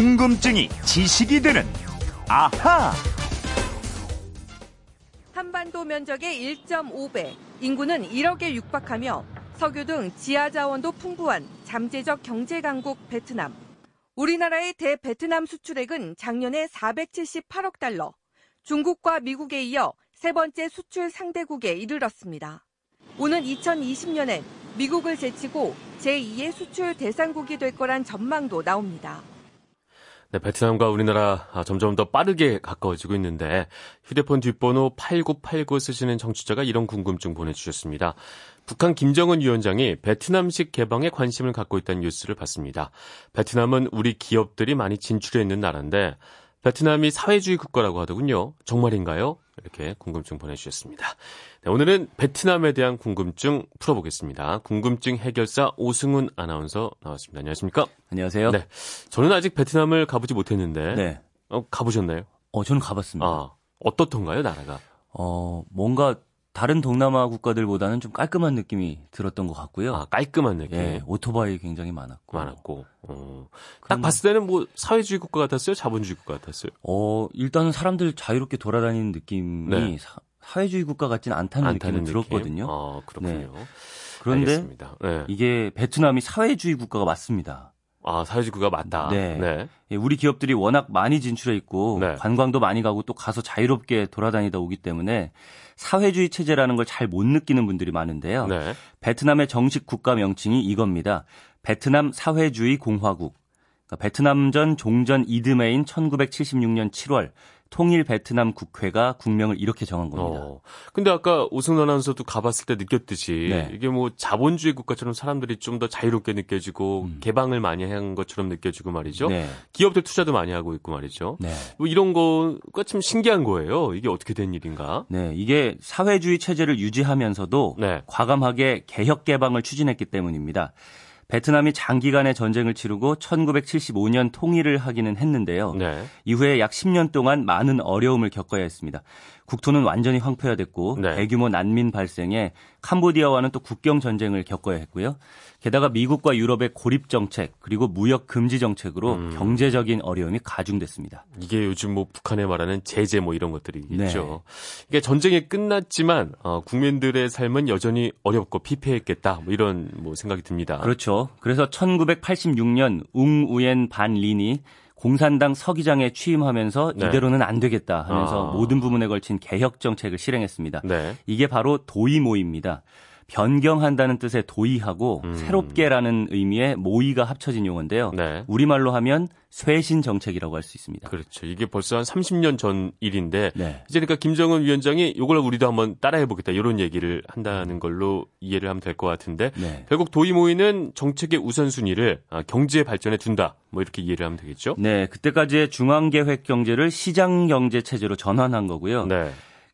궁금증이 지식이 되는 아하. 한반도 면적의 1.5배, 인구는 1억에 육박하며 석유 등 지하자원도 풍부한 잠재적 경제강국 베트남. 우리나라의 대베트남 수출액은 작년에 478억 달러, 중국과 미국에 이어 세 번째 수출 상대국에 이르렀습니다. 오는 2020년엔 미국을 제치고 제2의 수출 대상국이 될 거란 전망도 나옵니다. 네, 베트남과 우리나라 점점 더 빠르게 가까워지고 있는데 휴대폰 뒷번호 8989 쓰시는 청취자가 이런 궁금증 보내주셨습니다. 북한 김정은 위원장이 베트남식 개방에 관심을 갖고 있다는 뉴스를 봤습니다. 베트남은 우리 기업들이 많이 진출해 있는 나라인데 베트남이 사회주의 국가라고 하더군요. 정말인가요? 이렇게 궁금증 보내주셨습니다. 네, 오늘은 베트남에 대한 궁금증 풀어보겠습니다. 궁금증 해결사 오승훈 아나운서 나왔습니다. 안녕하십니까? 안녕하세요. 네, 저는 아직 베트남을 가보지 못했는데 네. 가보셨나요? 저는 가봤습니다. 어떻던가요, 나라가? 뭔가 다른 동남아 국가들보다는 좀 깔끔한 느낌이 들었던 것 같고요. 아, 깔끔한 느낌. 예, 오토바이 굉장히 많았고. 딱 봤을 때는 뭐 사회주의 국가 같았어요? 자본주의 국가 같았어요? 일단은 사람들 자유롭게 돌아다니는 느낌이 네. 사회주의 국가 같지는 않다는 느낌이 들었거든요. 아, 그렇군요. 네. 그런데 네. 이게 베트남이 사회주의 국가가 맞습니다. 아, 사회주의 국가가 맞다. 네. 네. 예, 우리 기업들이 워낙 많이 진출해 있고 네. 관광도 많이 가고 또 가서 자유롭게 돌아다니다 오기 때문에 사회주의 체제라는 걸 잘 못 느끼는 분들이 많은데요. 네. 베트남의 정식 국가 명칭이 이겁니다. 베트남 사회주의 공화국. 그러니까 베트남 전 종전 이듬해인 1976년 7월 통일 베트남 국회가 국명을 이렇게 정한 겁니다. 근데 아까 오승훈 아나운서도 가봤을 때 느꼈듯이 네. 이게 뭐 자본주의 국가처럼 사람들이 좀 더 자유롭게 느껴지고 개방을 많이 한 것처럼 느껴지고 말이죠. 네. 기업들 투자도 많이 하고 있고 말이죠. 네. 뭐 이런 거가 참 신기한 거예요. 이게 어떻게 된 일인가? 네, 이게 사회주의 체제를 유지하면서도 네. 과감하게 개혁 개방을 추진했기 때문입니다. 베트남이 장기간의 전쟁을 치르고 1975년 통일을 하기는 했는데요. 네. 이후에 약 10년 동안 많은 어려움을 겪어야 했습니다. 국토는 완전히 황폐화됐고 네. 대규모 난민 발생에 캄보디아와는 또 국경 전쟁을 겪어야 했고요. 게다가 미국과 유럽의 고립 정책 그리고 무역 금지 정책으로 경제적인 어려움이 가중됐습니다. 이게 요즘 뭐 북한에 말하는 제재 뭐 이런 것들이 네. 있죠. 이게 전쟁이 끝났지만 국민들의 삶은 여전히 어렵고 피폐했겠다 뭐 이런 뭐 생각이 듭니다. 그렇죠. 그래서 1986년 웅우엔 반 린이 공산당 서기장에 취임하면서 네. 이대로는 안 되겠다 하면서 모든 부문에 걸친 개혁 정책을 실행했습니다. 네. 이게 바로 도이모입니다. 변경한다는 뜻의 도이하고 새롭게라는 의미의 모이가 합쳐진 용어인데요. 네. 우리말로 하면 쇄신 정책이라고 할 수 있습니다. 그렇죠. 이게 벌써 한 30년 전 일인데 네. 이제 그러니까 김정은 위원장이 이걸 우리도 한번 따라해보겠다 이런 얘기를 한다는 걸로 이해를 하면 될 것 같은데 네. 결국 도이모이는 정책의 우선순위를 경제 발전에 둔다 뭐 이렇게 이해를 하면 되겠죠. 네. 그때까지의 중앙계획 경제를 시장 경제 체제로 전환한 거고요. 네.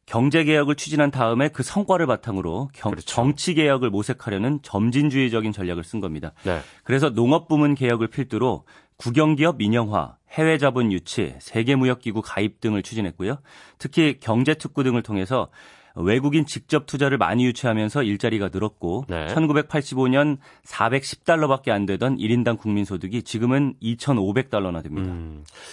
경제개혁을 추진한 다음에 그 성과를 바탕으로 그렇죠. 정치개혁을 모색하려는 점진주의적인 전략을 쓴 겁니다. 네. 그래서 농업부문 개혁을 필두로 국영기업 민영화, 해외자본 유치, 세계무역기구 가입 등을 추진했고요. 특히 경제특구 등을 통해서 외국인 직접 투자를 많이 유치하면서 일자리가 늘었고 네. 1985년 410달러밖에 안 되던 1인당 국민소득이 지금은 2,500달러나 됩니다.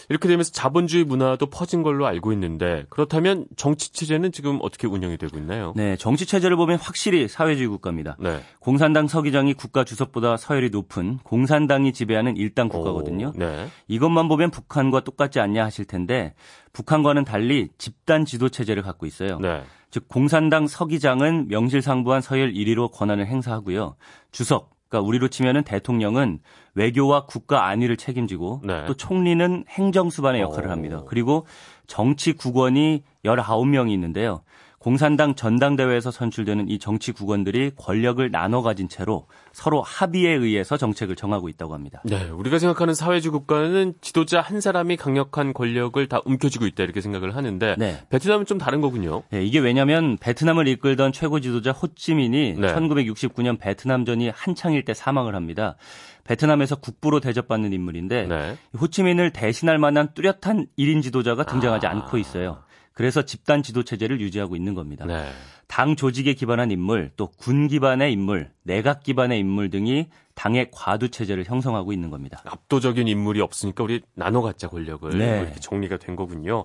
이렇게 되면서 자본주의 문화도 퍼진 걸로 알고 있는데 그렇다면 정치체제는 지금 어떻게 운영이 되고 있나요? 네, 정치체제를 보면 확실히 사회주의 국가입니다. 네. 공산당 서기장이 국가 주석보다 서열이 높은 공산당이 지배하는 일당 국가거든요. 네. 이것만 보면 북한과 똑같지 않냐 하실 텐데 북한과는 달리 집단 지도체제를 갖고 있어요. 네. 즉 공산당 서기장은 명실상부한 서열 1위로 권한을 행사하고요. 주석, 그러니까 우리로 치면은 대통령은 외교와 국가 안위를 책임지고 네. 또 총리는 행정수반의 역할을 합니다. 그리고 정치국원이 19명이 있는데요. 공산당 전당대회에서 선출되는 이 정치국원들이 권력을 나눠 가진 채로 서로 합의에 의해서 정책을 정하고 있다고 합니다. 네, 우리가 생각하는 사회주의 국가는 지도자 한 사람이 강력한 권력을 다 움켜쥐고 있다 이렇게 생각을 하는데 네. 베트남은 좀 다른 거군요. 네, 이게 왜냐하면 베트남을 이끌던 최고 지도자 호찌민이 네. 1969년 베트남전이 한창일 때 사망을 합니다. 베트남에서 국부로 대접받는 인물인데 네. 호찌민을 대신할 만한 뚜렷한 1인 지도자가 등장하지 않고 있어요. 그래서 집단 지도체제를 유지하고 있는 겁니다. 네. 당 조직에 기반한 인물, 또 군 기반의 인물, 내각 기반의 인물 등이 당의 과두체제를 형성하고 있는 겁니다. 압도적인 인물이 없으니까 우리 나눠갖자 권력을 네. 이렇게 정리가 된 거군요.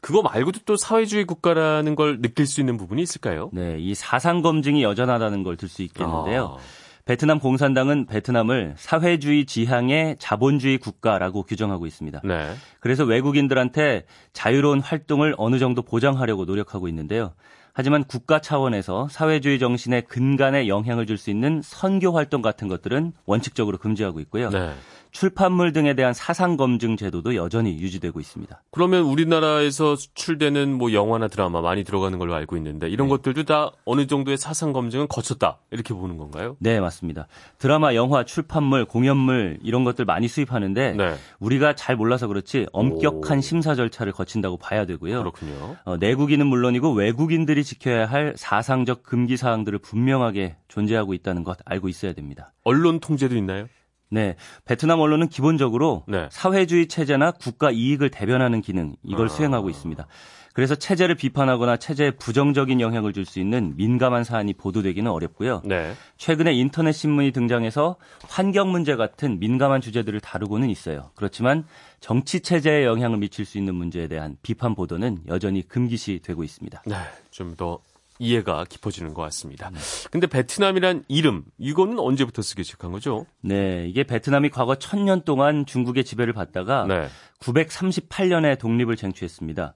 그거 말고도 또 사회주의 국가라는 걸 느낄 수 있는 부분이 있을까요? 네, 이 사상검증이 여전하다는 걸 들 수 있겠는데요. 베트남 공산당은 베트남을 사회주의 지향의 자본주의 국가라고 규정하고 있습니다. 네. 그래서 외국인들한테 자유로운 활동을 어느 정도 보장하려고 노력하고 있는데요. 하지만 국가 차원에서 사회주의 정신의 근간에 영향을 줄 수 있는 선교 활동 같은 것들은 원칙적으로 금지하고 있고요. 네. 출판물 등에 대한 사상 검증 제도도 여전히 유지되고 있습니다. 그러면 우리나라에서 수출되는 뭐 영화나 드라마 많이 들어가는 걸로 알고 있는데 이런 네. 것들도 다 어느 정도의 사상 검증은 거쳤다 이렇게 보는 건가요? 네, 맞습니다. 드라마, 영화, 출판물, 공연물 이런 것들 많이 수입하는데 네. 우리가 잘 몰라서 그렇지 엄격한 심사 절차를 거친다고 봐야 되고요. 그렇군요. 내국인은 물론이고 외국인들이 지켜야 할 사상적 금기 사항들을 분명하게 존재하고 있다는 것 알고 있어야 됩니다. 언론 통제도 있나요? 네, 베트남 언론은 기본적으로 네. 사회주의 체제나 국가 이익을 대변하는 기능, 이걸 수행하고 있습니다. 그래서 체제를 비판하거나 체제에 부정적인 영향을 줄 수 있는 민감한 사안이 보도되기는 어렵고요. 네. 최근에 인터넷 신문이 등장해서 환경 문제 같은 민감한 주제들을 다루고는 있어요. 그렇지만 정치 체제에 영향을 미칠 수 있는 문제에 대한 비판 보도는 여전히 금기시되고 있습니다. 네, 좀 더 이해가 깊어지는 것 같습니다. 근데 베트남이란 이름, 이거는 언제부터 쓰기 시작한 거죠? 네, 이게 베트남이 과거 1000년 동안 중국의 지배를 받다가 네. 938년에 독립을 쟁취했습니다.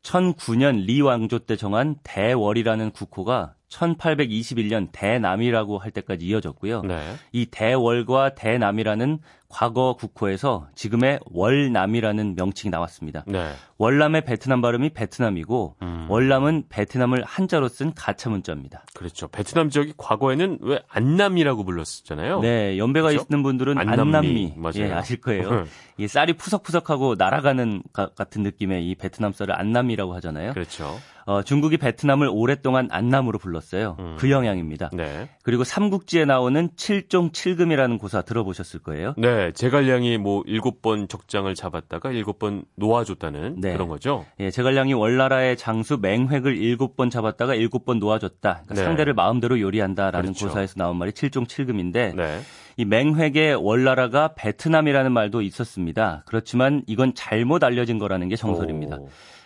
1009년 리왕조 때 정한 대월이라는 국호가 1821년 대남이라고 할 때까지 이어졌고요. 네. 이 대월과 대남이라는 과거 국호에서 지금의 월남이라는 명칭이 나왔습니다. 네. 월남의 베트남 발음이 베트남이고 월남은 베트남을 한자로 쓴 가짜 문자입니다. 그렇죠. 베트남 지역이 과거에는 왜 안남이라고 불렀었잖아요. 네. 연배가 그렇죠? 있는 분들은 안남미 예, 아실 거예요. 이 쌀이 푸석푸석하고 날아가는 같은 느낌의 이 베트남 쌀을 안남이라고 하잖아요. 그렇죠. 중국이 베트남을 오랫동안 안남으로 불렀어요. 그 영향입니다. 네. 그리고 삼국지에 나오는 칠종칠금이라는 고사 들어보셨을 거예요. 네, 제갈량이 뭐 7번 적장을 잡았다가 7번 놓아줬다는 네. 그런 거죠. 예, 제갈량이 월나라의 장수 맹획을 7번 잡았다가 7번 놓아줬다. 그러니까 네. 상대를 마음대로 요리한다라는 그렇죠. 고사에서 나온 말이 칠종칠금인데 네. 이 맹획의 월나라가 베트남이라는 말도 있었습니다. 그렇지만 이건 잘못 알려진 거라는 게 정설입니다.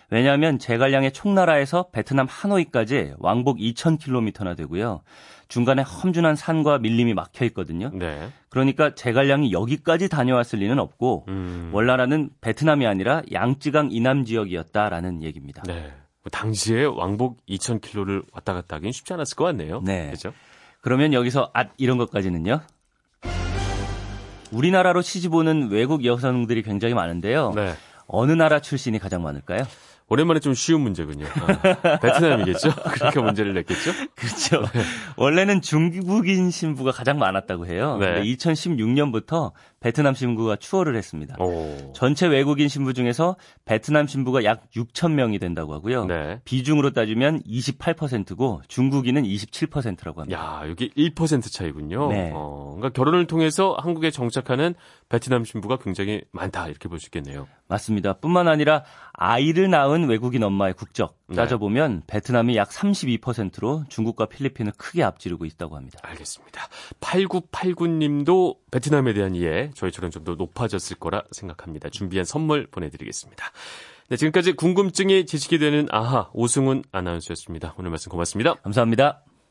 왜냐하면 제갈량의 총나라에서 베트남 하노이까지 왕복 2000km나 되고요. 중간에 험준한 산과 밀림이 막혀 있거든요. 네. 그러니까 제갈량이 여기까지 다녀왔을 리는 없고 월나라는 베트남이 아니라 양쯔강 이남 지역이었다라는 얘기입니다. 네. 당시에 왕복 2000km를 왔다 갔다 하긴 쉽지 않았을 것 같네요. 네. 그렇죠? 그러면 여기서 이런 것까지는요. 우리나라로 시집 오는 외국 여성들이 굉장히 많은데요. 네. 어느 나라 출신이 가장 많을까요? 오랜만에 좀 쉬운 문제군요. 베트남이겠죠? 그렇게 문제를 냈겠죠? 그렇죠. 네. 원래는 중국인 신부가 가장 많았다고 해요. 네. 근데 2016년부터 베트남 신부가 추월을 했습니다. 전체 외국인 신부 중에서 베트남 신부가 약 6,000명이 된다고 하고요. 네. 비중으로 따지면 28%고 중국인은 27%라고 합니다. 야, 여기 1% 차이군요. 네. 그러니까 결혼을 통해서 한국에 정착하는 베트남 신부가 굉장히 많다 이렇게 볼 수 있겠네요. 맞습니다. 뿐만 아니라 아이를 낳은 외국인 엄마의 국적 따져보면 네. 베트남이 약 32%로 중국과 필리핀을 크게 앞지르고 있다고 합니다. 알겠습니다. 8989님도 베트남에 대한 이해 저희처럼 좀 더 높아졌을 거라 생각합니다. 준비한 선물 보내드리겠습니다. 네, 지금까지 궁금증이 지식이 되는 아하 오승훈 아나운서였습니다. 오늘 말씀 고맙습니다. 감사합니다.